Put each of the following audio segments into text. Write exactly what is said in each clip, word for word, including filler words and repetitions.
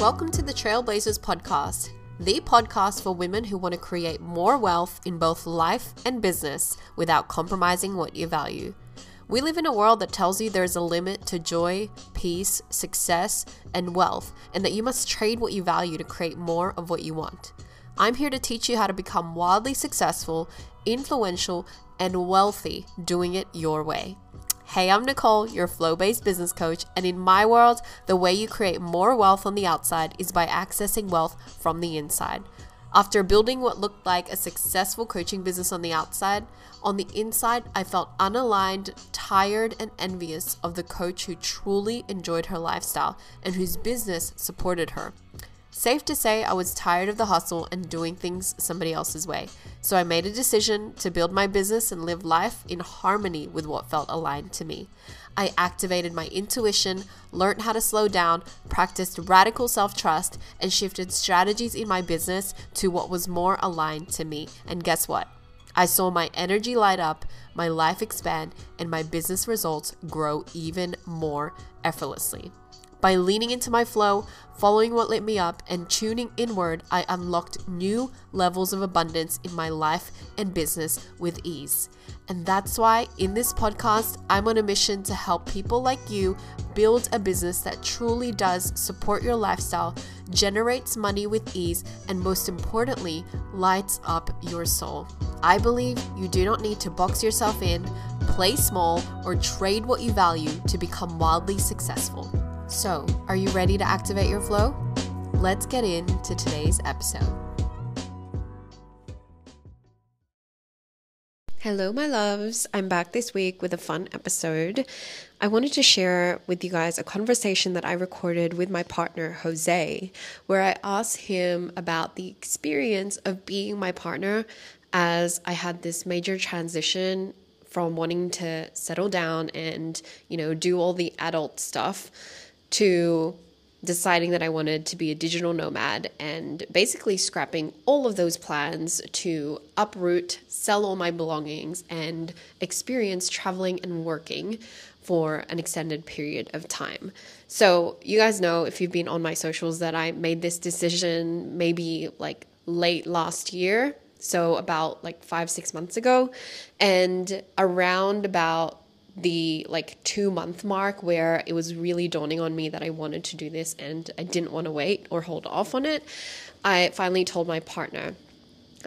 Welcome to the Trailblazers Podcast, the podcast for women who want to create more wealth in both life and business without compromising what you value. We live in a world that tells you there is a limit to joy, peace, success, and wealth, and that you must trade what you value to create more of what you want. I'm here to teach you how to become wildly successful, influential, and wealthy doing it your way. Hey, I'm Nicole, your flow-based business coach, and in my world, the way you create more wealth on the outside is by accessing wealth from the inside. After building what looked like a successful coaching business on the outside, on the inside, I felt unaligned, tired, and envious of the coach who truly enjoyed her lifestyle and whose business supported her. Safe to say, I was tired of the hustle and doing things somebody else's way. So I made a decision to build my business and live life in harmony with what felt aligned to me. I activated my intuition, learned how to slow down, practiced radical self-trust, and shifted strategies in my business to what was more aligned to me. And guess what? I saw my energy light up, my life expand, and my business results grow even more effortlessly. By leaning into my flow, following what lit me up, and tuning inward, I unlocked new levels of abundance in my life and business with ease. And that's why in this podcast, I'm on a mission to help people like you build a business that truly does support your lifestyle, generates money with ease, and most importantly, lights up your soul. I believe you do not need to box yourself in, play small, or trade what you value to become wildly successful. So, are you ready to activate your flow? Let's get into today's episode. Hello, my loves. I'm back this week with a fun episode. I wanted to share with you guys a conversation that I recorded with my partner, Jose, where I asked him about the experience of being my partner as I had this major transition from wanting to settle down and, you know, do all the adult stuff to deciding that I wanted to be a digital nomad and basically scrapping all of those plans to uproot, sell all my belongings, and experience traveling and working for an extended period of time. So you guys know, if you've been on my socials, that I made this decision maybe like late last year, so about like five, six months ago, and around about the like two month mark where it was really dawning on me that I wanted to do this and I didn't want to wait or hold off on it, I finally told my partner.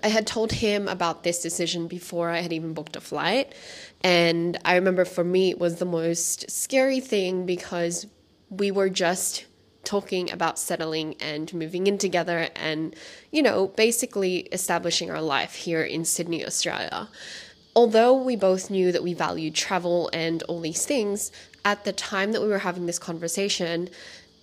I had told him about this decision before I had even booked a flight. And I remember for me, it was the most scary thing because we were just talking about settling and moving in together and, you know, basically establishing our life here in Sydney, Australia. Although we both knew that we valued travel and all these things, at the time that we were having this conversation,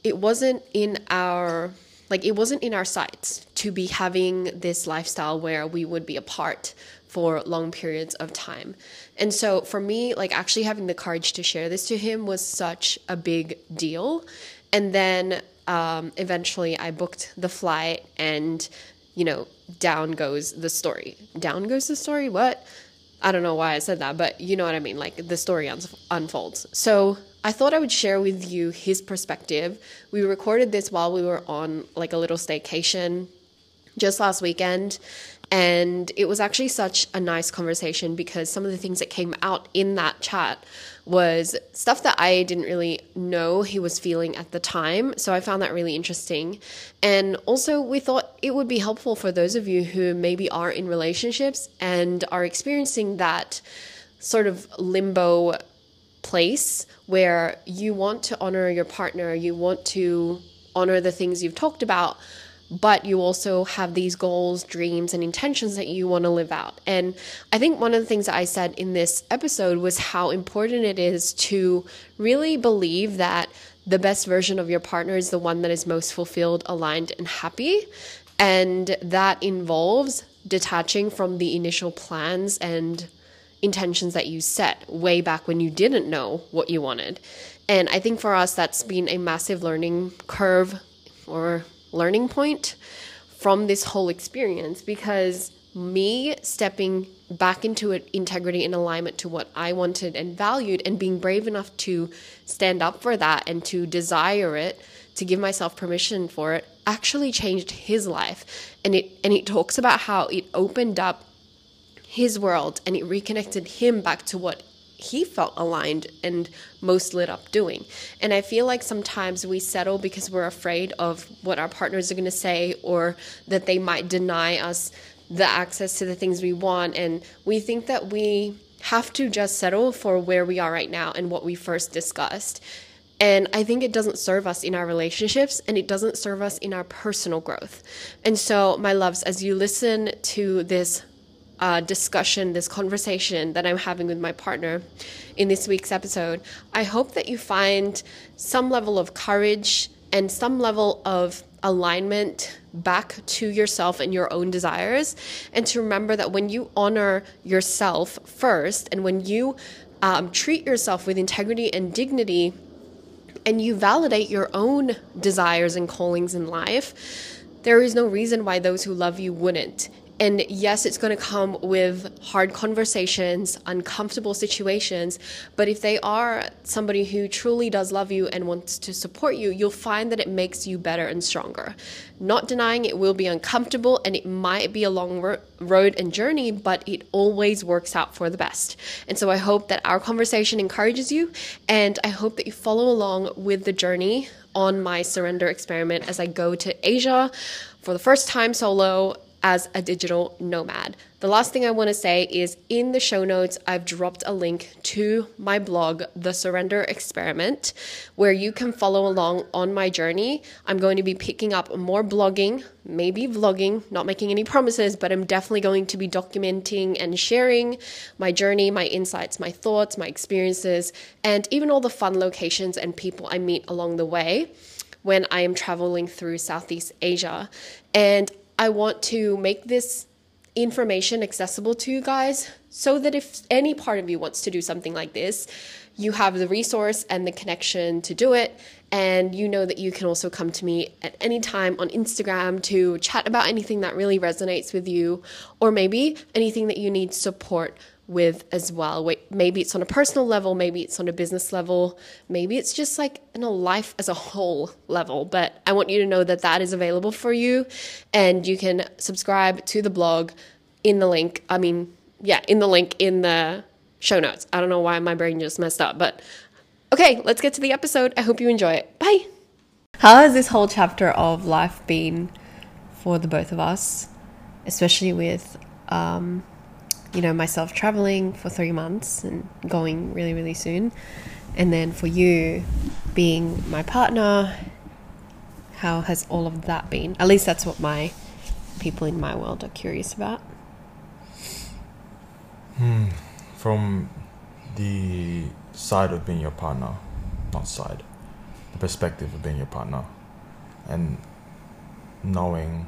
it wasn't in our, like, it wasn't in our sights to be having this lifestyle where we would be apart for long periods of time. And so for me, like, actually having the courage to share this to him was such a big deal. And then um, eventually I booked the flight and, you know, down goes the story. Down goes the story? What? I don't know why I said that, but you know what I mean. Like, the story un- unfolds. So I thought I would share with you his perspective. We recorded this while we were on like a little staycation just last weekend. And it was actually such a nice conversation because some of the things that came out in that chat was stuff that I didn't really know he was feeling at the time. So I found that really interesting. And also we thought it would be helpful for those of you who maybe are in relationships and are experiencing that sort of limbo place where you want to honor your partner, you want to honor the things you've talked about, but you also have these goals, dreams, and intentions that you want to live out. And I think one of the things that I said in this episode was how important it is to really believe that the best version of your partner is the one that is most fulfilled, aligned, and happy. And that involves detaching from the initial plans and intentions that you set way back when you didn't know what you wanted. And I think for us, that's been a massive learning curve or learning point from this whole experience, because me stepping back into it, integrity and alignment to what I wanted and valued, and being brave enough to stand up for that and to desire it to give myself permission for it actually changed his life. And it and it talks about how it opened up his world and it reconnected him back to what he felt aligned and most lit up doing. And I feel like sometimes we settle because we're afraid of what our partners are going to say, or that they might deny us the access to the things we want. And we think that we have to just settle for where we are right now and what we first discussed. And I think it doesn't serve us in our relationships, and it doesn't serve us in our personal growth. And so, my loves, as you listen to this Uh, discussion, this conversation that I'm having with my partner in this week's episode, I hope that you find some level of courage and some level of alignment back to yourself and your own desires, and to remember that when you honor yourself first, and when you um, treat yourself with integrity and dignity, and you validate your own desires and callings in life, there is no reason why those who love you wouldn't. And yes, it's going to come with hard conversations, uncomfortable situations, but if they are somebody who truly does love you and wants to support you, you'll find that it makes you better and stronger. Not denying it will be uncomfortable, and it might be a long ro- road and journey, but it always works out for the best. And so I hope that our conversation encourages you, and I hope that you follow along with the journey on my surrender experiment as I go to Asia for the first time solo, as a digital nomad. The last thing I want to say is, in the show notes, I've dropped a link to my blog, The Surrender Experiment, where you can follow along on my journey. I'm going to be picking up more blogging, maybe vlogging, not making any promises, but I'm definitely going to be documenting and sharing my journey, my insights, my thoughts, my experiences, and even all the fun locations and people I meet along the way when I am traveling through Southeast Asia. And I want to make this information accessible to you guys, so that if any part of you wants to do something like this, you have the resource and the connection to do it. And you know that you can also come to me at any time on Instagram to chat about anything that really resonates with you, or maybe anything that you need support with as well. Maybe it's on a personal level, maybe it's on a business level, maybe it's just like in a life as a whole level. But I want you to know that that is available for you, and you can subscribe to the blog in the link. I mean, yeah, in the link in the show notes. I don't know why my brain just messed up, but okay, let's get to the episode. I hope you enjoy it. Bye. How has this whole chapter of life been for the both of us, especially with, um, you know, myself traveling for three months and going really, really soon. And then for you being my partner, how has all of that been? At least that's what my people in my world are curious about. Hmm. From the side of being your partner, not side, the perspective of being your partner, and knowing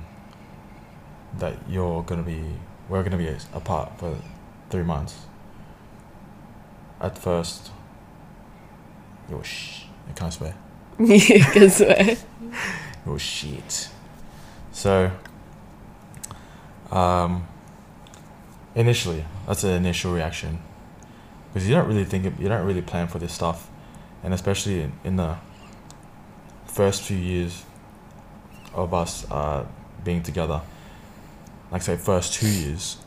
that you're going to be we're going to be apart for three months. At first, it was sh- I can't swear. You can swear. It was shit. So, um, initially, that's an initial reaction, because you don't really think it, you don't really plan for this stuff, and especially in, in the first few years of us uh, being together. Like say first two years,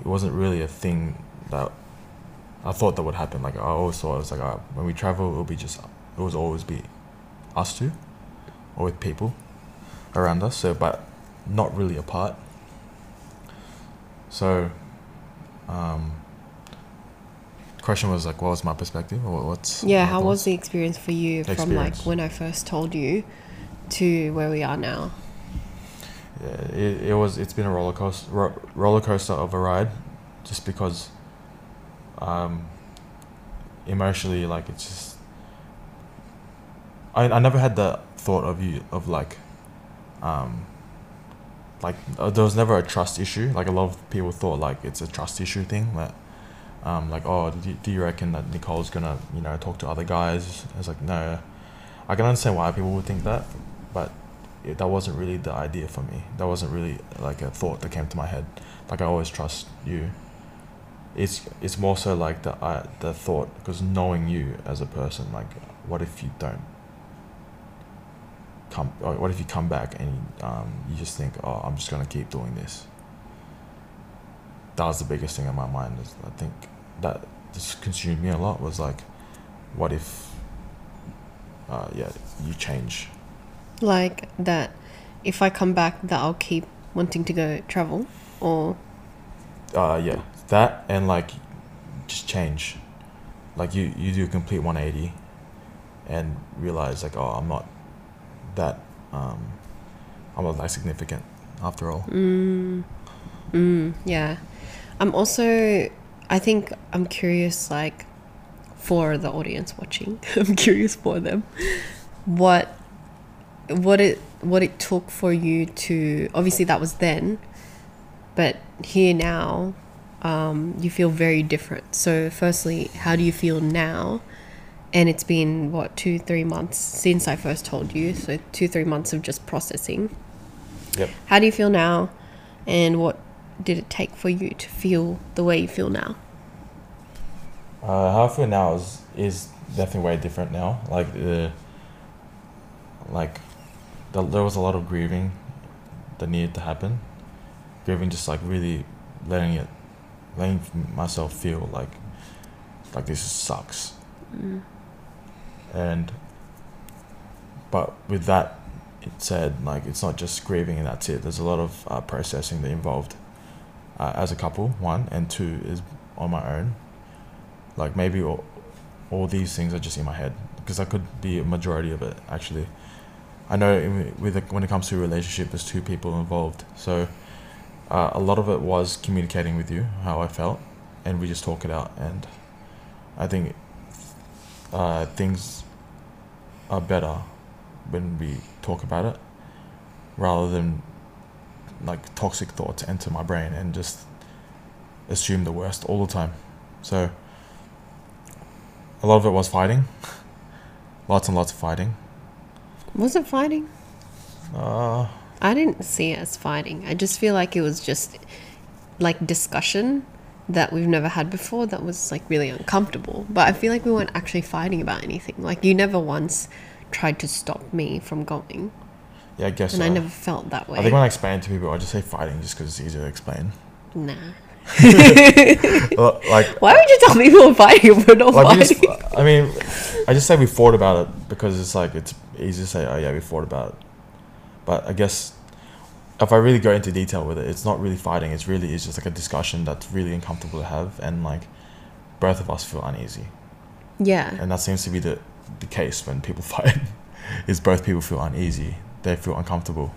it wasn't really a thing that I thought that would happen. Like I always thought, I was like, oh, when we travel, it'll be just, it will always be us two, or with people around us. So, but not really apart. So, um, question was like, what was my perspective, or what's yeah? How thoughts? Was the experience for you experience. From like when I first told you to where we are now? It, it was. It's been a roller coaster, ro- roller coaster of a ride, just because, um, emotionally, like it's just. I I never had the thought of you of like, um. Like uh, there was never a trust issue. Like a lot of people thought like it's a trust issue thing. That, um, like oh, do you, do you reckon that Nicole's gonna you know talk to other guys? I was like no, I can understand why people would think that, but. It, that wasn't really the idea for me. That wasn't really like a thought that came to my head. Like I always trust you. It's it's more so like the uh, the thought, because knowing you as a person, like what if you don't come, or what if you come back and um, you just think, oh, I'm just gonna keep doing this? That was the biggest thing in my mind. Is I think that just consumed me a lot, was like, what if, uh, yeah, you change? Like that, if I come back, that I'll keep wanting to go travel, or? Uh, yeah, that and like just change. Like you, you do a complete one eighty and realize like, oh, I'm not that, um, I'm not that significant after all. Mm. Mm, yeah. I'm also, I think I'm curious, like for the audience watching, I'm curious for them, what, what it, what it took for you to, obviously that was then, but here now, um, you feel very different. So firstly, how do you feel now? And it's been what, two, three months since I first told you. So two, three months of just processing. Yep. How do you feel now? And what did it take for you to feel the way you feel now? Uh, how I feel now is, is definitely way different now. Like, the, like the, there was a lot of grieving that needed to happen. Grieving, just like really letting it, letting myself feel like, like this sucks. Mm. And, but with that, it said, like, it's not just grieving and that's it. There's a lot of uh, processing that involved uh, as a couple, one, and two is on my own. Like, maybe all, all these things are just in my head, because that could be a majority of it, actually. I know in, with a, when it comes to a relationship, there's two people involved. So uh, a lot of it was communicating with you how I felt, and we just talk it out. And I think uh, things are better when we talk about it, rather than like toxic thoughts enter my brain and just assume the worst all the time. So a lot of it was fighting. Lots and lots of fighting. Was it fighting? Uh, I didn't see it as fighting. I just feel like it was just like discussion that we've never had before that was like really uncomfortable. But I feel like we weren't actually fighting about anything. Like, you never once tried to stop me from going. Yeah, I guess and so. And I never felt that way. I think when I explain to people, I just say fighting just because it's easier to explain. Nah. Like, why would you tell people we're fighting if we're not like fighting? We just, I mean, I just say we fought about it because it's like, it's easy to say, oh yeah, we fought about it. But I guess if I really go into detail with it, it's not really fighting. It's really, it's just like a discussion that's really uncomfortable to have, and like both of us feel uneasy. Yeah. And that seems to be the the case when people fight, is both people feel uneasy, they feel uncomfortable.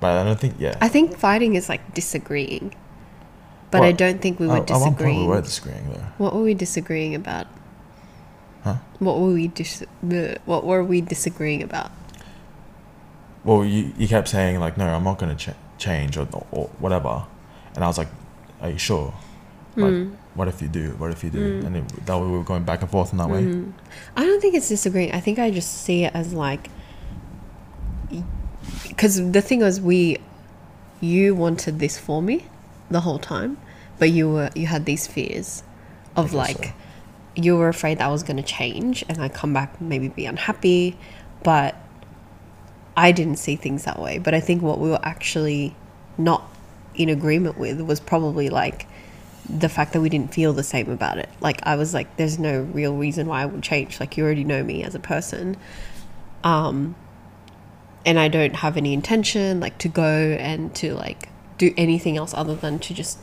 But I don't think, yeah, I think fighting is like disagreeing, but well, I don't think we were at, disagreeing at one point we were disagreeing though. What were we disagreeing about? Huh? What were we dis- what were we disagreeing about? Well, you, you kept saying like, no, I'm not going to ch- change or, or whatever, and I was like, are you sure? Like, mm. what if you do? What if you do? Mm. And it, that way we were going back and forth in that mm. way. I don't think it's disagreeing. I think I just see it as like, because the thing was, we, you wanted this for me the whole time, but you were, you had these fears of like, so. you were afraid that I was going to change and I'd come back and maybe be unhappy, but I didn't see things that way. But I think what we were actually not in agreement with was probably like, the fact that we didn't feel the same about it. Like, I was like, there's no real reason why I would change. Like, you already know me as a person. Um, and I don't have any intention like to go and to like do anything else other than to just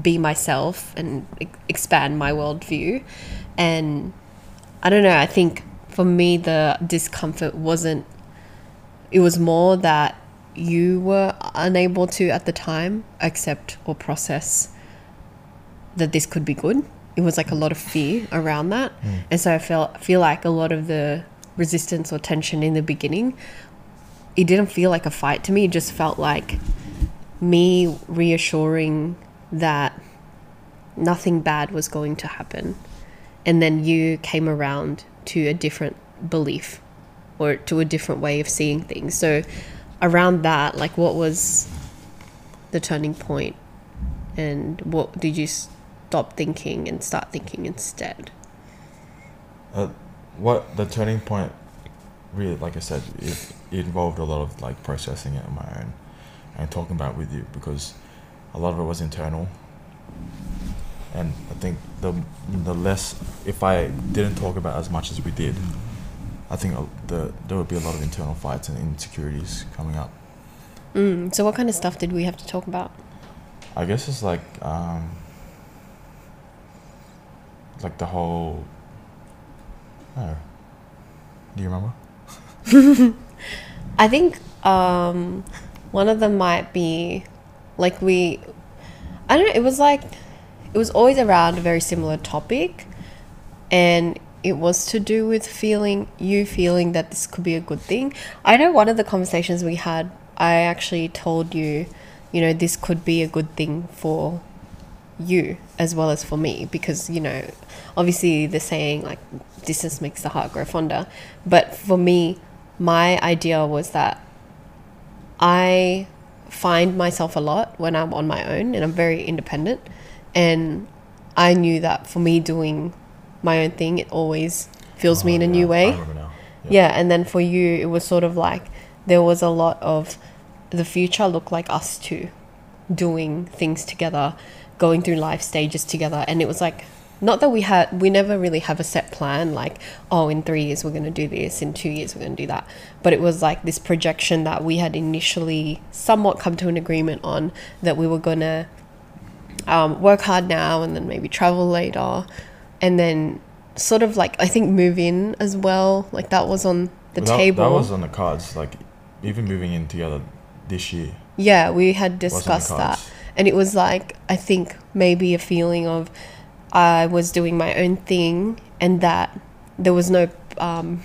be myself and e- expand my worldview. And I don't know, I think for me, the discomfort wasn't, it was more that you were unable to at the time accept or process that this could be good. It was like a lot of fear around that. Mm. And so I felt, feel like a lot of the resistance or tension in the beginning, it didn't feel like a fight to me. It just felt like me reassuring that nothing bad was going to happen. And then you came around to a different belief or to a different way of seeing things. So around that, like, what was the turning point? And what did you stop thinking and start thinking instead? Uh, what the turning point really, like I said, it, it involved a lot of like processing it on my own and talking about it with you, because a lot of it was internal. And I think the the less, if I didn't talk about it as much as we did, I think the, there would be a lot of internal fights and insecurities coming up. Mm, so what kind of stuff did we have to talk about? I guess it's like um, like the whole, oh, do you remember? I think um, one of them might be like we, I don't know, it was like, it was always around a very similar topic, and it was to do with feeling, you feeling that this could be a good thing. I know one of the conversations we had, I actually told you, you know, this could be a good thing for you as well as for me, because, you know, obviously the saying like distance makes the heart grow fonder, but for me, my idea was that I find myself a lot when I'm on my own and I'm very independent, and I knew that for me doing my own thing, it always fills oh, me in a yeah, new way. I remember now. Yeah. Yeah, and then for you, it was sort of like there was a lot of the future looked like us two doing things together, going through life stages together. And it was like, not that we had, we never really have a set plan, like, oh, in three years we're going to do this, in two years we're going to do that. But it was like this projection that we had initially somewhat come to an agreement on, that we were going to um, work hard now and then maybe travel later. And then sort of like, I think move in as well. Like that was on the that, table. That was on the cards, like even moving in together this year. Yeah, we had discussed that. And it was like, I think maybe a feeling of I was doing my own thing and that there was no um,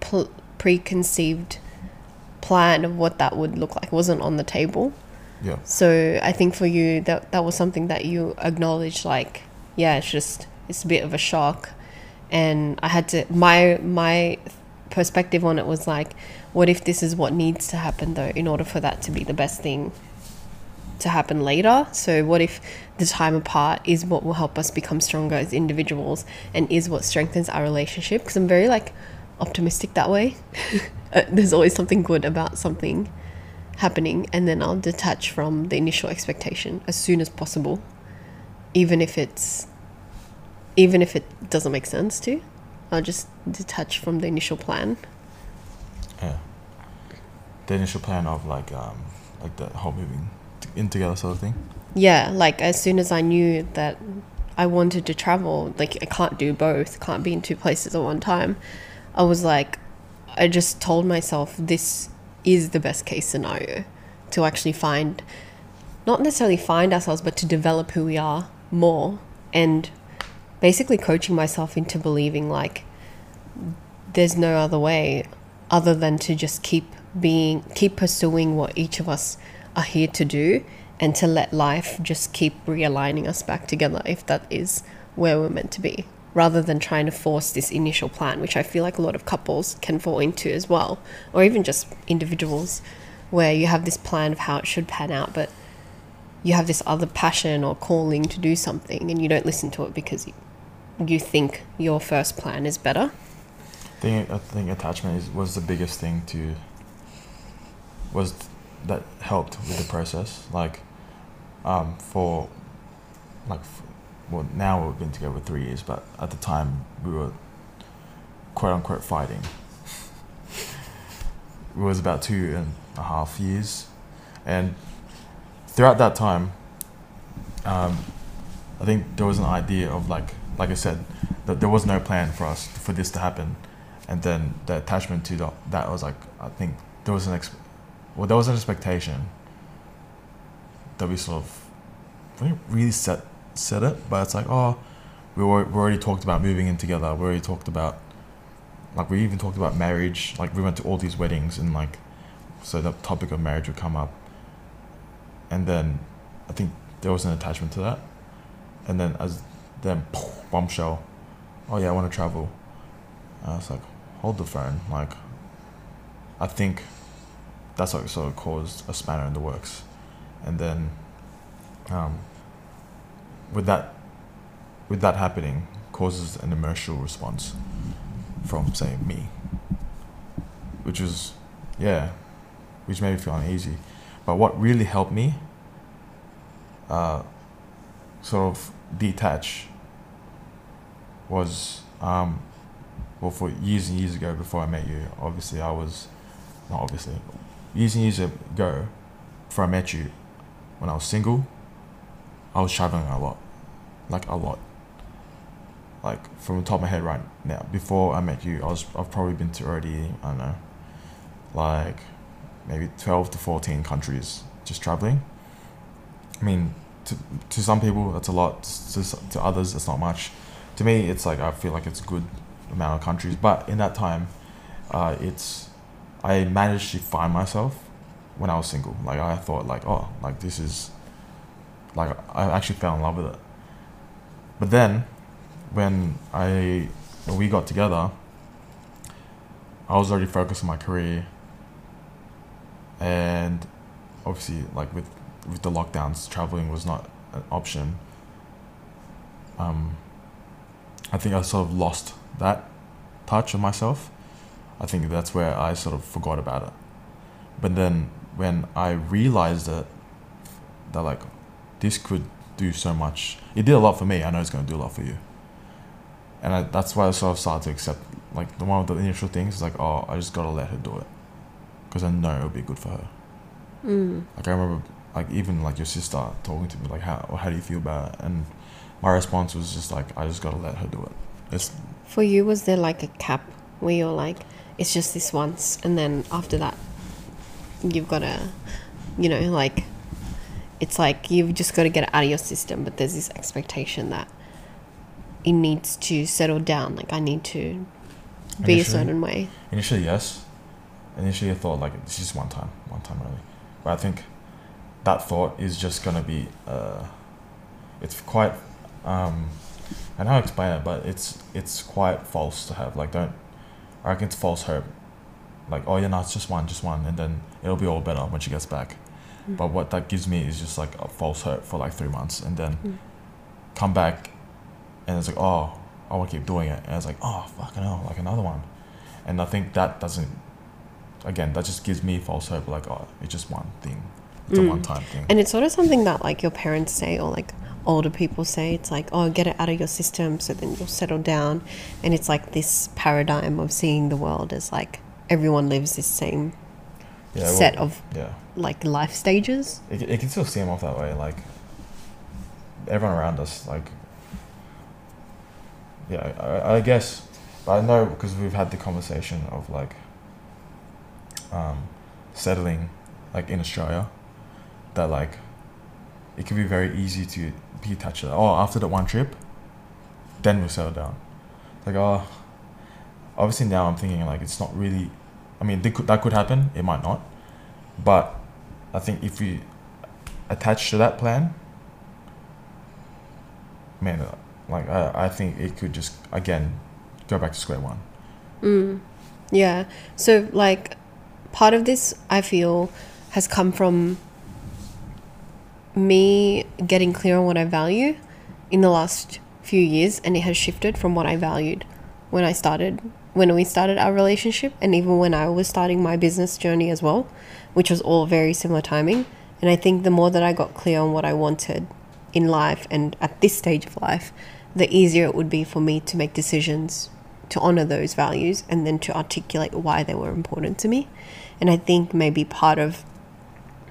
pl- preconceived plan of what that would look like. It wasn't on the table. Yeah. So I think for you, that, that was something that you acknowledged, like, yeah, it's just, it's a bit of a shock. And I had to, my my perspective on it was like, what if this is what needs to happen though, in order for that to be the best thing to happen later? So what if the time apart is what will help us become stronger as individuals and is what strengthens our relationship? Because I'm very like optimistic that way. There's always something good about something happening, and then I'll detach from the initial expectation as soon as possible, even if it's even if it doesn't make sense to. I'll just detach from the initial plan. Yeah, the initial plan of like um like the whole moving in together sort of thing. Yeah, like as soon as I knew that I wanted to travel, like I can't do both, can't be in two places at one time, I was like, I just told myself this is the best case scenario to actually find, not necessarily find ourselves, but to develop who we are more, and basically coaching myself into believing like there's no other way other than to just keep being, keep pursuing what each of us are here to do, and to let life just keep realigning us back together if that is where we're meant to be, rather than trying to force this initial plan, which I feel like a lot of couples can fall into as well, or even just individuals, where you have this plan of how it should pan out, but you have this other passion or calling to do something and you don't listen to it because you, you think your first plan is better. I think, I think attachment is, was the biggest thing to, was that helped with the process. Like, um, for like, for, well, now we've been together three years, but at the time we were quote unquote fighting. It was about two and a half years, and throughout that time, um, I think there was an idea of like, like I said, that there was no plan for us, for this to happen. And then the attachment to the, that was like, I think there was an, ex- well, there was an expectation that we sort of, we didn't really set, set it, but it's like, oh, we, were, we already talked about moving in together. We already talked about, like we even talked about marriage. Like we went to all these weddings and like, so the topic of marriage would come up. And then I think there was an attachment to that. And then as then bombshell, oh yeah, I want to travel. And I was like, hold the phone. Like, I think that's what sort of caused a spanner in the works. And then um, with that, with that happening, causes an emotional response from, say, me. which was, yeah, which made me feel uneasy. But what really helped me uh, sort of detach was, um, well, for years and years ago before I met you, obviously I was, not obviously, years and years ago before I met you, when I was single, I was traveling a lot, like a lot. Like from the top of my head right now, before I met you, I was, I've probably been to already, I don't know, like maybe twelve to fourteen countries just traveling. I mean, to, to some people that's a lot, to, to others it's not much. To me, it's like, I feel like it's a good amount of countries, but in that time, uh, it's, I managed to find myself when I was single. Like I thought like, oh, like this is, like I actually fell in love with it. But then, When I when we got together, I was already focused on my career, and obviously, like with with the lockdowns, traveling was not an option. Um, I think I sort of lost that touch of myself. I think that's where I sort of forgot about it. But then when I realized that that like this could do so much, it did a lot for me. I know it's going to do a lot for you. And I, that's why I sort of started to accept, like, the one of the initial things is like, oh, I just got to let her do it. Because I know it'll be good for her. Mm. Like, I remember, like, even, like, your sister talking to me, like, how how do you feel about it? And my response was just like, I just got to let her do it. It's, for you, was there, like, a cap where you're like, it's just this once, and then after that, you've got to, you know, like, it's like you've just got to get it out of your system, but there's this expectation that it needs to settle down, like I need to be initially, a certain way. Initially, yes. Initially I thought like, this is one time, one time only. But I think that thought is just going to be, uh, it's quite, um, I don't know how to explain it, but it's it's quite false to have. Like don't, I reckon it's false hope. Like, oh yeah, no, it's just one, just one. And then it'll be all better when she gets back. Mm. But what that gives me is just like a false hope for like three months and then mm. come back. And it's like, oh, I want to keep doing it. And it's like, oh, fucking hell, like another one. And I think that doesn't, again, that just gives me false hope. Like, oh, it's just one thing. It's mm. a one-time thing. And it's sort of something that, like, your parents say or, like, older people say. It's like, oh, get it out of your system so then you'll settle down. And it's like this paradigm of seeing the world as, like, everyone lives this same yeah, set well, of, yeah. like, life stages. It, it can still seem off that way. Like, everyone around us, like, yeah, I, I guess, but I know because we've had the conversation of like um, settling, like in Australia, that like it can be very easy to be attached to that. Oh, after that one trip, then we'll settle down. Like, oh, obviously now I'm thinking like it's not really. I mean, they could, that could happen. It might not, but I think if we attach to that plan, man. Like, I, I think it could just, again, go back to square one. Mm, yeah. So, like, part of this, I feel, has come from me getting clear on what I value in the last few years. And it has shifted from what I valued when I started, when we started our relationship. And even when I was starting my business journey as well, which was all very similar timing. And I think the more that I got clear on what I wanted in life and at this stage of life, the easier it would be for me to make decisions to honor those values and then to articulate why they were important to me. And I think maybe part of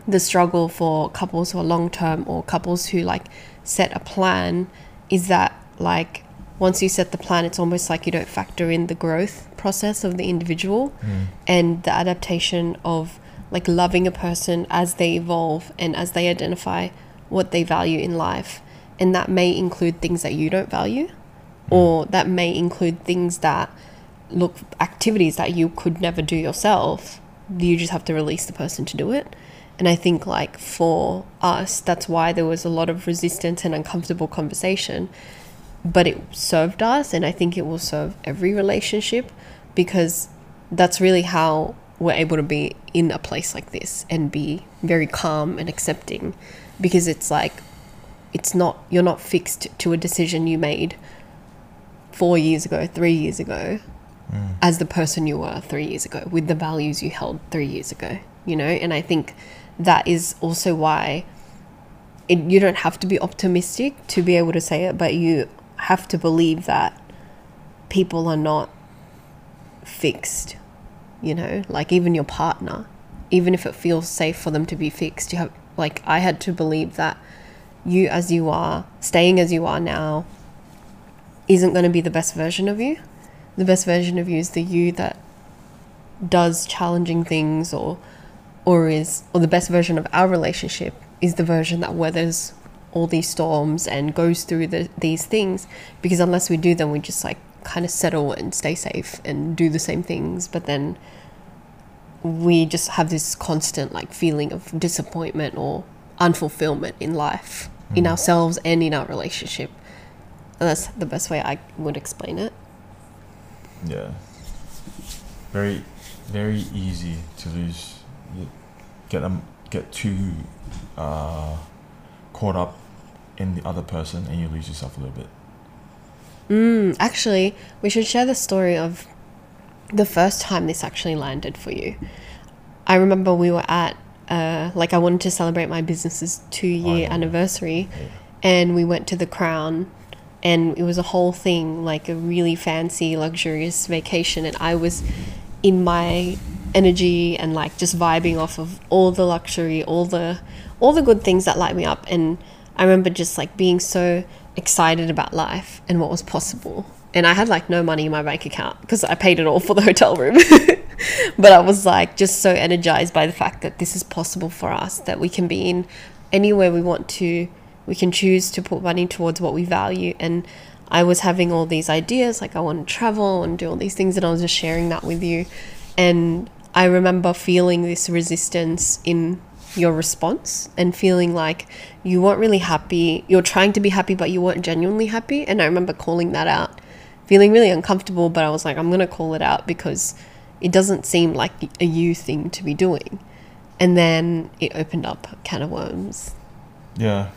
the struggle for couples who are long-term or couples who like set a plan is that like once you set the plan, it's almost like you don't factor in the growth process of the individual mm. and the adaptation of like loving a person as they evolve and as they identify what they value in life. And that may include things that you don't value or that may include things that look activities that you could never do yourself. You just have to release the person to do it. And I think like for us, that's why there was a lot of resistance and uncomfortable conversation, but it served us. And I think it will serve every relationship because that's really how we're able to be in a place like this and be very calm and accepting because it's like, it's not, you're not fixed to a decision you made four years ago, three years ago. mm. as the person you were three years ago, with the values you held three years ago, you know? And I think that is also why it, you don't have to be optimistic to be able to say it, but you have to believe that people are not fixed, you know? Like, even your partner, even if it feels safe for them to be fixed, you have, like, I had to believe that you as you are, staying as you are now, isn't going to be the best version of you. The best version of you is the you that does challenging things, or or is or the best version of our relationship is the version that weathers all these storms and goes through the, these things, because unless we do, then we just like kind of settle and stay safe and do the same things, but then we just have this constant like feeling of disappointment or unfulfillment in life, mm. in ourselves and in our relationship. And that's the best way I would explain it. Yeah. Very, very easy to lose. You get um, get too uh, caught up in the other person, and you lose yourself a little bit. Mm, actually, we should share the story of the first time this actually landed for you. I remember we were at Uh, like I wanted to celebrate my business's two year oh, yeah. anniversary, yeah. and we went to The Crown, and it was a whole thing, like a really fancy, luxurious vacation, and I was in my energy and like just vibing off of all the luxury, all the all the good things that light me up. And I remember just like being so excited about life and what was possible, and I had like no money in my bank account because I paid it all for the hotel room. But I was like just so energized by the fact that this is possible for us, that we can be in anywhere we want to, we can choose to put money towards what we value. And I was having all these ideas, like I want to travel and do all these things, and I was just sharing that with you. And I remember feeling this resistance in your response and feeling like you weren't really happy, you're trying to be happy but you weren't genuinely happy. And I remember calling that out, feeling really uncomfortable, but I was like, I'm gonna call it out because it doesn't seem like a you thing to be doing. And then it opened up a can of worms. Yeah.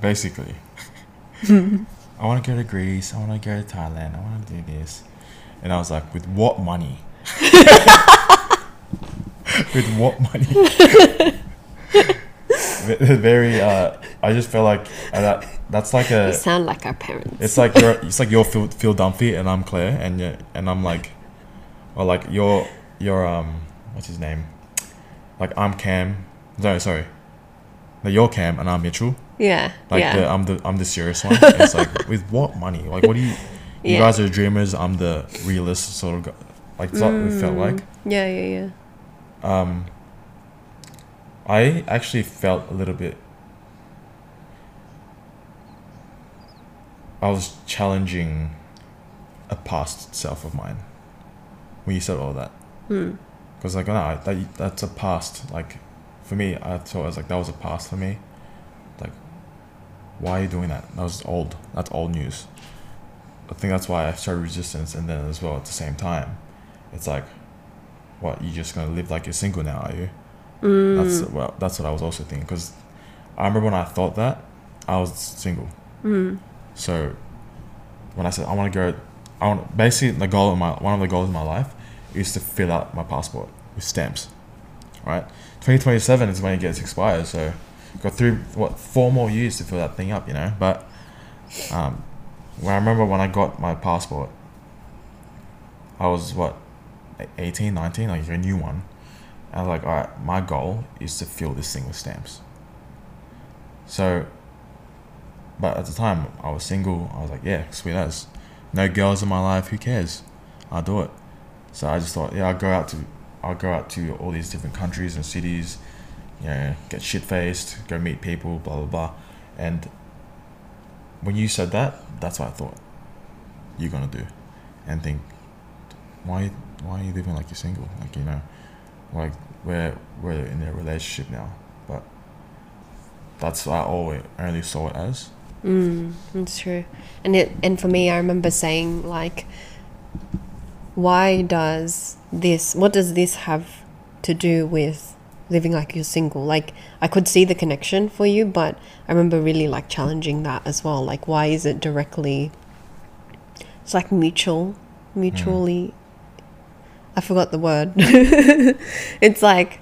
Basically. I want to go to Greece. I want to go to Thailand. I want to do this. And I was like, with what money? With what money? Very, uh, I just feel like that. That's like a. You sound like our parents. It's like you're. It's like you're Phil, Phil Dunphy, and I'm Claire, and you, and I'm like, or like you're you're um what's his name, like I'm Cam. No, sorry, no, you're Cam, and I'm Mitchell. Yeah. Like yeah. The, I'm the I'm the serious one. It's like, with what money? Like, what do you? You yeah. guys are dreamers. I'm the realist sort of guy. Like that's mm. what it felt like. Yeah, yeah, yeah. Um. I actually felt a little bit, I was challenging a past self of mine when you said all that. Because mm. like, nah, that, that's a past. Like, for me, I thought I was like, that was a past for me. Like, why are you doing that? That was old. That's old news. I think that's why I started resistance. And then as well, at the same time, it's like, what, you're just going to live like you're single now, are you? Mm. That's well. That's what I was also thinking, because I remember when I thought that I was single. Mm. So when I said I want to go, I want basically the goal of my one of the goals of my life is to fill out my passport with stamps. Right, twenty twenty-seven is when it gets expired. So got three what four more years to fill that thing up, you know. But um, when I remember when I got my passport, I was what eighteen, nineteen, like a new one. I was like, all right, my goal is to fill this thing with stamps. So, but at the time, I was single. I was like, yeah, sweet as. No girls in my life, who cares? I'll do it. So I just thought, yeah, I'll go out to, I'll go out to all these different countries and cities, you know, get shit-faced, go meet people, blah, blah, blah. And when you said that, that's what I thought you're going to do. And think, why, why are you living like you're single? Like, you know. Like we're we're in a relationship now, but that's what I always only saw it as. Mm, that's true, and it and for me, I remember saying like, why does this? What does this have to do with living like you're single? Like I could see the connection for you, but I remember really like challenging that as well. Like why is it directly it's like mutual, mutually, mm. I forgot the word. It's like,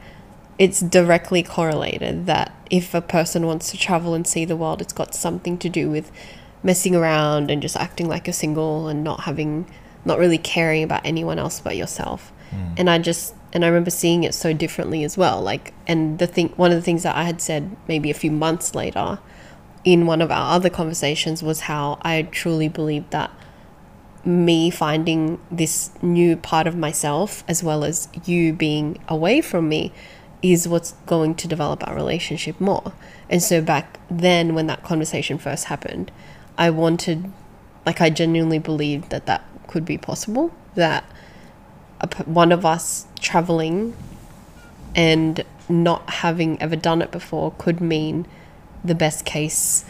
it's directly correlated that if a person wants to travel and see the world, it's got something to do with messing around and just acting like you're single and not having, not really caring about anyone else but yourself. Mm. And I just, and I remember seeing it so differently as well. Like, and the thing, one of the things that I had said maybe a few months later in one of our other conversations was how I truly believed that me finding this new part of myself, as well as you being away from me, is what's going to develop our relationship more. And so back then when that conversation first happened, I wanted, like, I genuinely believed that that could be possible, that a, one of us traveling and not having ever done it before could mean the best case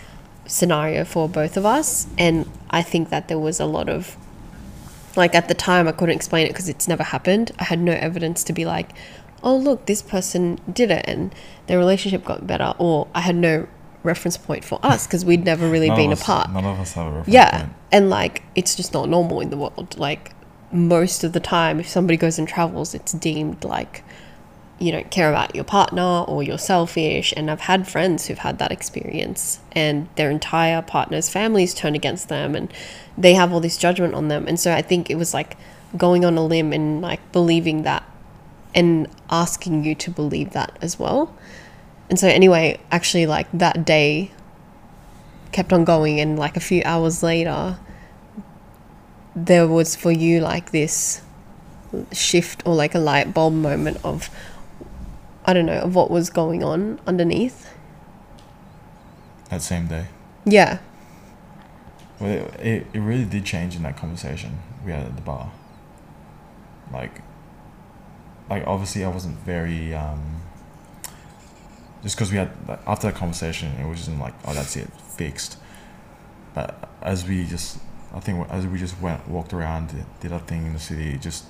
scenario for both of us. And I think that there was a lot of, like, at the time I couldn't explain it because it's never happened. I had no evidence to be like, oh, look, this person did it and their relationship got better. Or I had no reference point for us because we'd never really been us, apart. None of us have a reference yeah. point. And, like, it's just not normal in the world. Like, most of the time, if somebody goes and travels, it's deemed like you don't care about your partner or you're selfish. And I've had friends who've had that experience and their entire partner's families turn against them and they have all this judgment on them. And so I think it was like going on a limb and, like, believing that, and asking you to believe that as well. And so anyway, actually, like, that day kept on going, and like a few hours later there was for you like this shift or like a light bulb moment of, I don't know, of what was going on underneath. That same day? Yeah. Well, it, it, it really did change in that conversation we had at the bar. Like, like obviously I wasn't very, um, just because we had, like, after that conversation, it wasn't like, oh, that's it, fixed. But as we just, I think as we just went, walked around, did, did our thing in the city, it just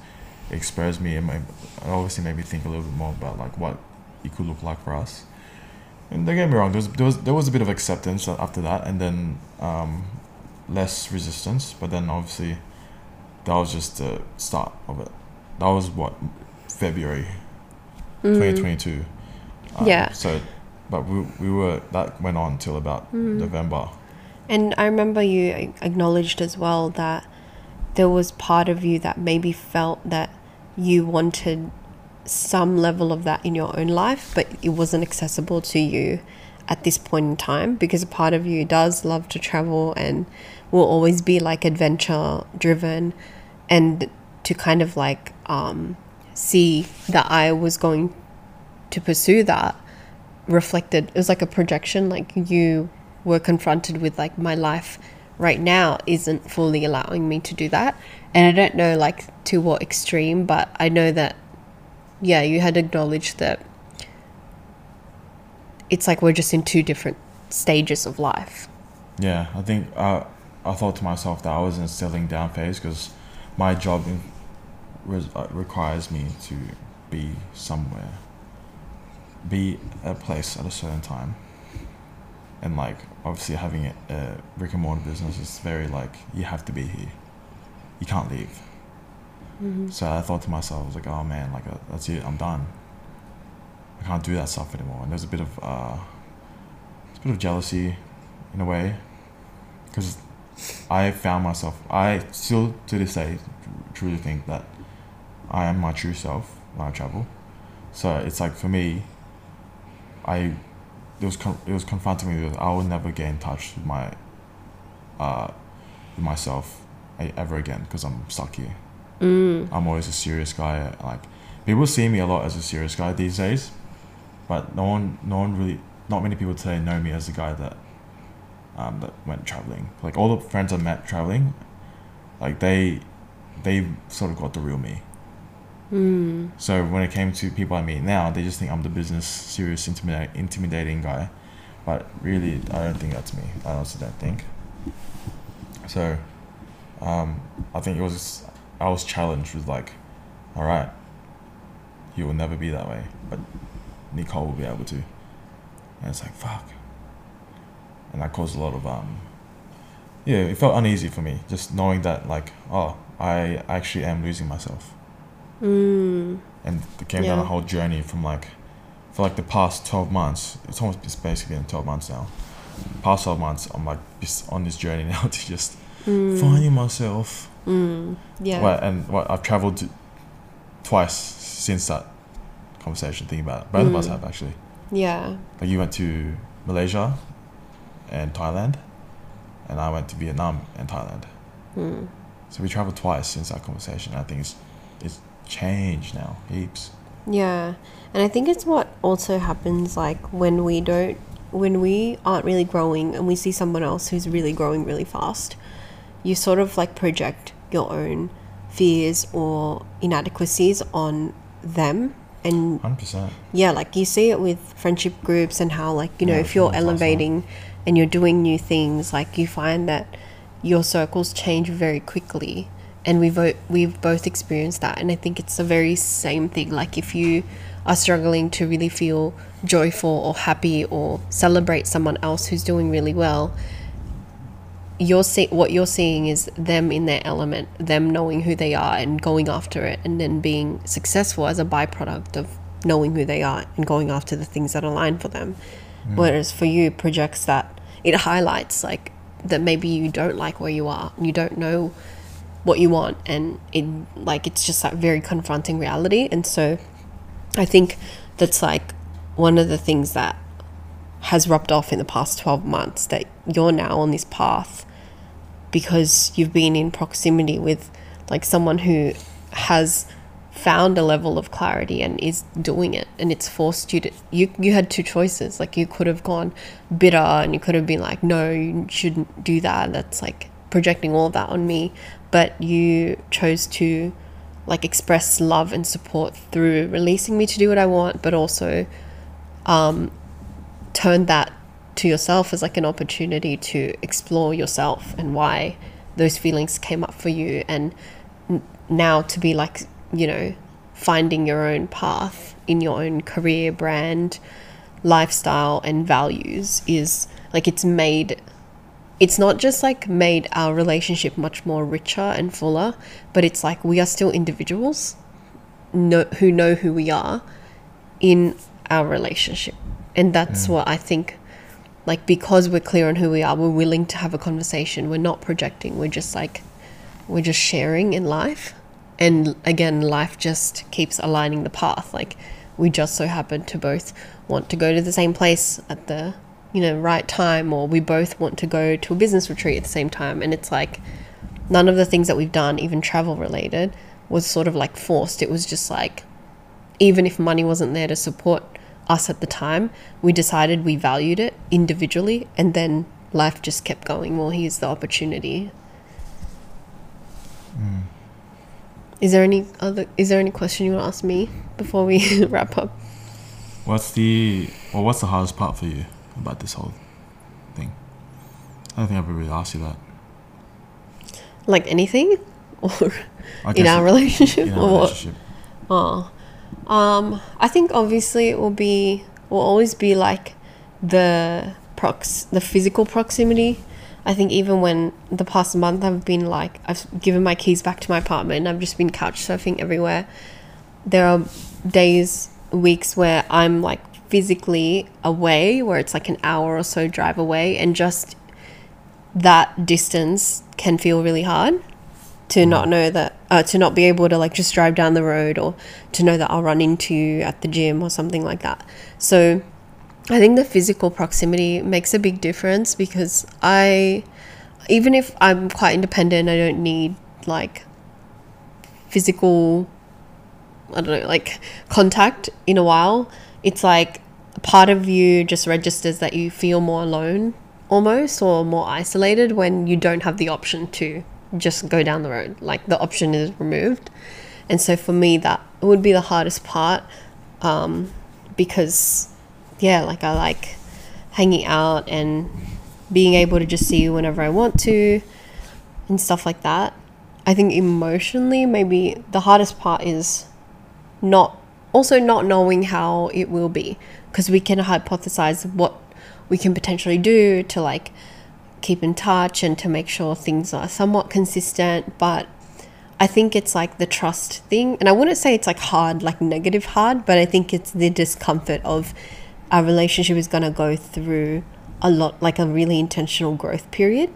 exposed me and made, it obviously made me think a little bit more about, like, what it could look like for us. And don't get me wrong, there was, there was, there was a bit of acceptance after that, and then um, less resistance. But then obviously that was just the start of it. That was what, February twenty twenty-two. Um, yeah. So, but we we were, that went on till about mm. November. And I remember you acknowledged as well that there was part of you that maybe felt that you wanted some level of that in your own life, but it wasn't accessible to you at this point in time, because a part of you does love to travel and will always be, like, adventure driven, and to kind of, like, um, see that I was going to pursue that reflected, it was like a projection, like you were confronted with, like, my life right now isn't fully allowing me to do that. And I don't know, like, to what extreme, but I know that, yeah, you had acknowledged that it's like we're just in two different stages of life. Yeah, I think uh, I thought to myself that I was in a settling down phase because my job in requires me to be somewhere, be at a place at a certain time. And, like, obviously having a, a brick and mortar business is very, like, you have to be here, you can't leave. Mm-hmm. So I thought to myself, I was like, oh man, like, uh, that's it, I'm done, I can't do that stuff anymore. And there's a bit of uh it's a bit of jealousy in a way, because I found myself, I still to this day truly think that I am my true self when I travel. So it's like, for me, I it was con- it was confronting me that I will never get in touch with my uh with myself ever again because I'm stuck here. Mm. I'm always a serious guy. Like, people see me a lot as a serious guy these days, but no one no one really not many people today know me as the guy that um that went traveling. Like, all the friends I met traveling, like, they they sort of got the real me. Mm. So when it came to people I meet now, they just think I'm the business, serious, intimida- intimidating guy, but really I don't think that's me. I honestly don't think. So um, I think it was just, I was challenged with, like, alright, you will never be that way, but Nicole will be able to. And it's like, fuck. And that caused a lot of um, yeah, it felt uneasy for me, just knowing that, like, oh, I actually am losing myself. Mm. And it came yeah. down a whole journey from like, for like the past twelve months, it's almost, it's basically in twelve months now. Past twelve months, I'm like just on this journey now to just mm. finding myself. Mm. Yeah. Well, and well, I've traveled to twice since that conversation, thinking about it. Both mm. of us have, actually. Yeah. Like, you went to Malaysia and Thailand, and I went to Vietnam and Thailand. Mm. So we traveled twice since that conversation. I think it's it's changed now, heaps. Yeah. And I think it's what also happens, like, when we don't, when we aren't really growing and we see someone else who's really growing really fast, you sort of like project your own fears or inadequacies on them. And one hundred percent. Yeah, like, you see it with friendship groups and how, like, you know, yeah, if you're elevating and you're doing new things, like, you find that your circles change very quickly. And we've, we've both experienced that. And I think it's the very same thing. Like, if you are struggling to really feel joyful or happy or celebrate someone else who's doing really well, you're see- what you're seeing is them in their element, them knowing who they are and going after it, and then being successful as a byproduct of knowing who they are and going after the things that align for them. Mm. Whereas for you, it projects that, it highlights, like, that maybe you don't like where you are and you don't know what you want, and it, like, it's just that very confronting reality. And so I think that's like one of the things that has rubbed off in the past twelve months, that you're now on this path because you've been in proximity with, like, someone who has found a level of clarity and is doing it, and it's forced you to, you you had two choices. Like, you could have gone bitter and you could have been like, no, you shouldn't do that, that's like projecting all of that on me. But you chose to, like, express love and support through releasing me to do what I want, but also um, turn that to yourself as, like, an opportunity to explore yourself and why those feelings came up for you. And n- now to be, like, you know, finding your own path in your own career, brand, lifestyle and values is, like, it's made... it's not just, like, made our relationship much more richer and fuller, but it's like we are still individuals no, who know who we are in our relationship. And that's yeah. what I think, like, because we're clear on who we are, we're willing to have a conversation. We're not projecting. We're just like, we're just sharing in life. And again, life just keeps aligning the path. Like, we just so happen to both want to go to the same place at the, you know, right time, or we both want to go to a business retreat at the same time. And it's like none of the things that we've done, even travel related, was sort of like forced. It was just like, even if money wasn't there to support us at the time, we decided we valued it individually, and then life just kept going. Well, here's the opportunity. Mm. Is there any other is there any question you want to ask me before we wrap up? What's the well what's the hardest part for you about this whole thing? I don't think I've ever really asked you that. Like, anything? Or in our relationship? In our or relationship. What? Oh. Um, I think obviously it will be, will always be like the prox, the physical proximity. I think even when the past month I've been like, I've given my keys back to my apartment and I've just been couch surfing everywhere. There are days, weeks where I'm like physically away, where it's like an hour or so drive away, and just that distance can feel really hard to not know that uh, to not be able to like just drive down the road, or to know that I'll run into you at the gym or something like that. So I think the physical proximity makes a big difference, because I, even if I'm quite independent, I don't need like physical, I don't know, like contact in a while. It's like part of you just registers that you feel more alone almost, or more isolated, when you don't have the option to just go down the road. Like, the option is removed. And so for me, that would be the hardest part, um, because, yeah, like, I like hanging out and being able to just see you whenever I want to and stuff like that. I think emotionally, maybe the hardest part is not... also not knowing how it will be, because we can hypothesize what we can potentially do to like keep in touch and to make sure things are somewhat consistent. But I think it's like the trust thing. And I wouldn't say it's like hard, like negative hard, but I think it's the discomfort of our relationship is going to go through a lot, like a really intentional growth period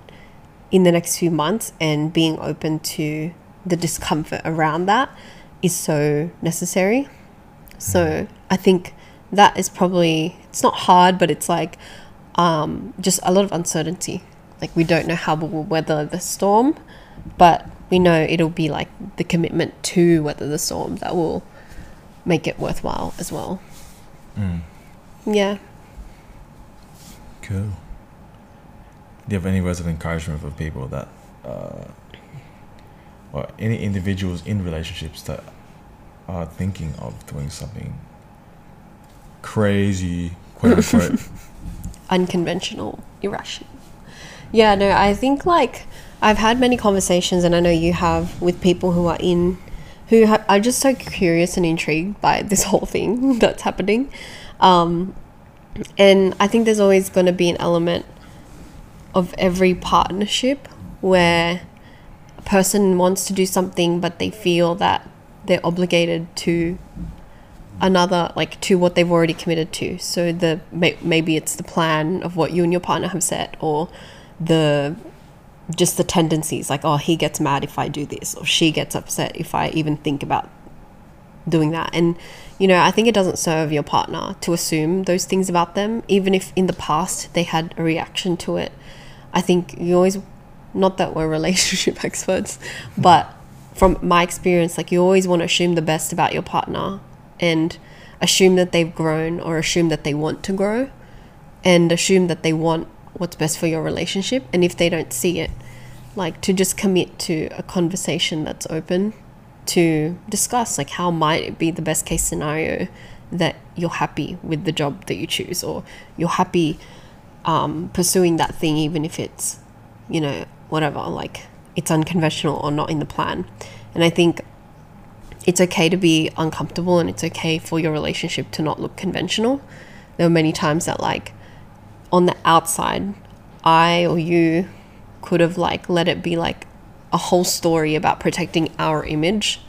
in the next few months, and being open to the discomfort around that is so necessary. So I think that is probably, it's not hard, but it's like um, just a lot of uncertainty. Like we don't know how we'll weather the storm, but we know it'll be like the commitment to weather the storm that will make it worthwhile as well. Mm. Yeah. Cool. Do you have any words of encouragement for people that, uh, or any individuals in relationships that are thinking of doing something crazy, quote unquote, unconventional, irrational? Yeah, no, I think like I've had many conversations, and I know you have, with people who are in, who ha- are just so curious and intrigued by this whole thing that's happening. Um, and I think there's always going to be an element of every partnership where a person wants to do something, but they feel that they're obligated to another, like to what they've already committed to. So the may- maybe it's the plan of what you and your partner have set, or the just the tendencies, like, oh, he gets mad if I do this, or she gets upset if I even think about doing that. And you know, I think it doesn't serve your partner to assume those things about them, even if in the past they had a reaction to it. I think you always, not that we're relationship experts, but from my experience, like you always want to assume the best about your partner, and assume that they've grown, or assume that they want to grow, and assume that they want what's best for your relationship. And if they don't see it, like to just commit to a conversation that's open to discuss, like how might it be the best case scenario that you're happy with the job that you choose, or you're happy um, pursuing that thing, even if it's, you know, whatever, like it's unconventional or not in the plan. And I think it's okay to be uncomfortable, and it's okay for your relationship to not look conventional. There were many times that like on the outside, I or you could have like let it be like a whole story about protecting our image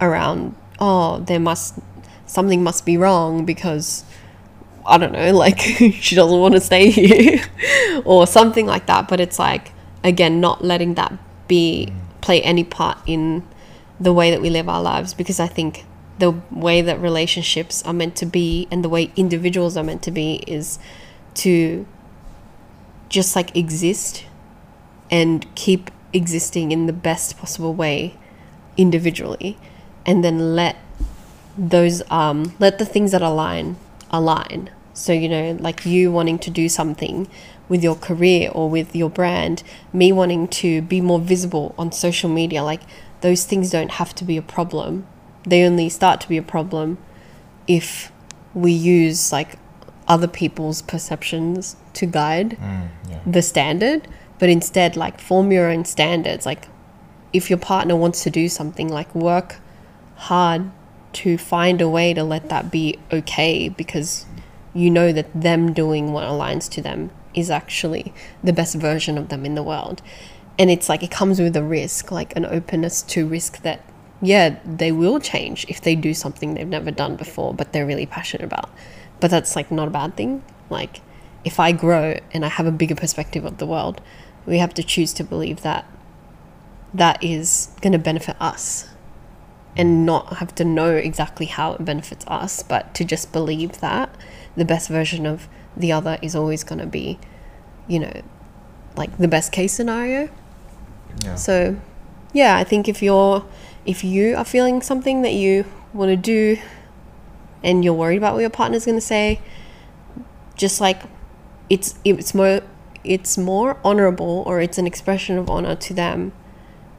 around, oh, there must, something must be wrong because, I don't know, like she doesn't want to stay here or something like that. But it's like, again, not letting that be, play any part in the way that we live our lives, because I think the way that relationships are meant to be, and the way individuals are meant to be, is to just like exist and keep existing in the best possible way individually, and then let those um let the things that align align. So, you know, like you wanting to do something with your career or with your brand, me wanting to be more visible on social media, like those things don't have to be a problem. They only start to be a problem if we use like other people's perceptions to guide mm, yeah. the standard. But instead, like, form your own standards. Like, if your partner wants to do something, like, work hard to find a way to let that be okay, because you know that them doing what aligns to them is actually the best version of them in the world. And it's like, it comes with a risk, like an openness to risk that, yeah, they will change if they do something they've never done before, but they're really passionate about. But that's like not a bad thing. Like, if I grow and I have a bigger perspective of the world, we have to choose to believe that that is going to benefit us, and not have to know exactly how it benefits us, but to just believe that the best version of the other is always going to be, you know, like the best case scenario. Yeah. So, yeah, I think if you're, if you are feeling something that you want to do and you're worried about what your partner's going to say, just like it's, it's more, it's more honorable, or it's an expression of honor to them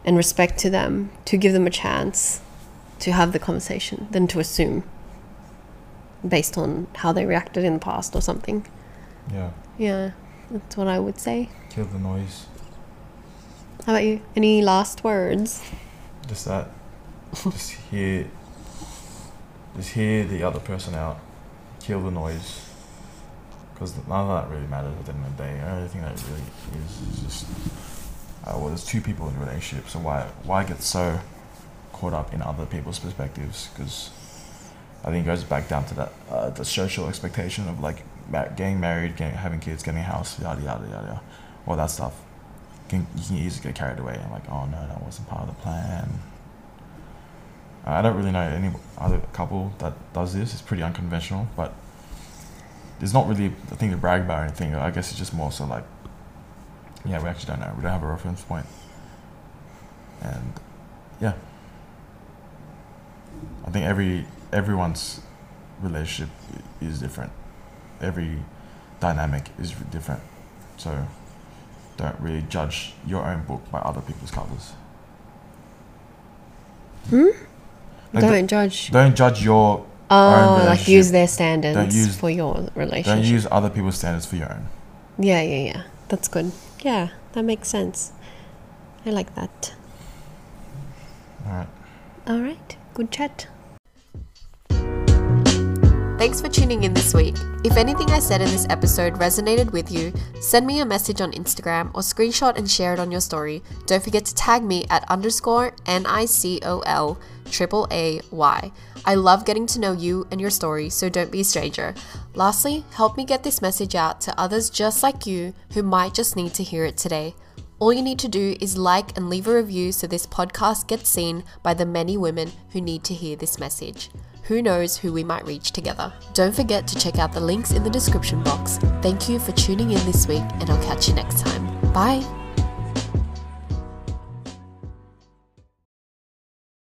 and respect to them, to give them a chance to have the conversation than to assume based on how they reacted in the past or something. Yeah. Yeah. That's what I would say. Kill the noise. How about you? Any last words? Just that. Just hear. Just hear the other person out. Kill the noise. because none of that really mattered at the end of the day. The only thing that really is just, uh, well, there's two people in a relationship, so why why get so caught up in other people's perspectives? Because I think it goes back down to that uh, the social expectation of like mar- getting married, getting, having kids, getting a house, yada yada yada, all that stuff. You can, you can easily get carried away and like, oh no, that wasn't part of the plan. I don't really know any other couple that does this. It's pretty unconventional, but there's not really a thing to brag about or anything. I guess it's just more so like, yeah, we actually don't know. We don't have a reference point. And yeah, I think every everyone's relationship is different. Every dynamic is different. So don't really judge your own book by other people's covers. Hmm? Like don't the, judge. Don't judge your oh, own relationship. Like use their standards don't use, for your relationship. Don't use other people's standards for your own. Yeah, yeah, yeah. That's good. Yeah, that makes sense. I like that. All right. All right. Good chat. Thanks for tuning in this week. If anything I said in this episode resonated with you, send me a message on Instagram or screenshot and share it on your story. Don't forget to tag me at underscore N I C O L triple A Y. I love getting to know you and your story, so don't be a stranger. Lastly, help me get this message out to others just like you who might just need to hear it today. All you need to do is like and leave a review so this podcast gets seen by the many women who need to hear this message. Who knows who we might reach together? Don't forget to check out the links in the description box. Thank you for tuning in this week, and I'll catch you next time. Bye.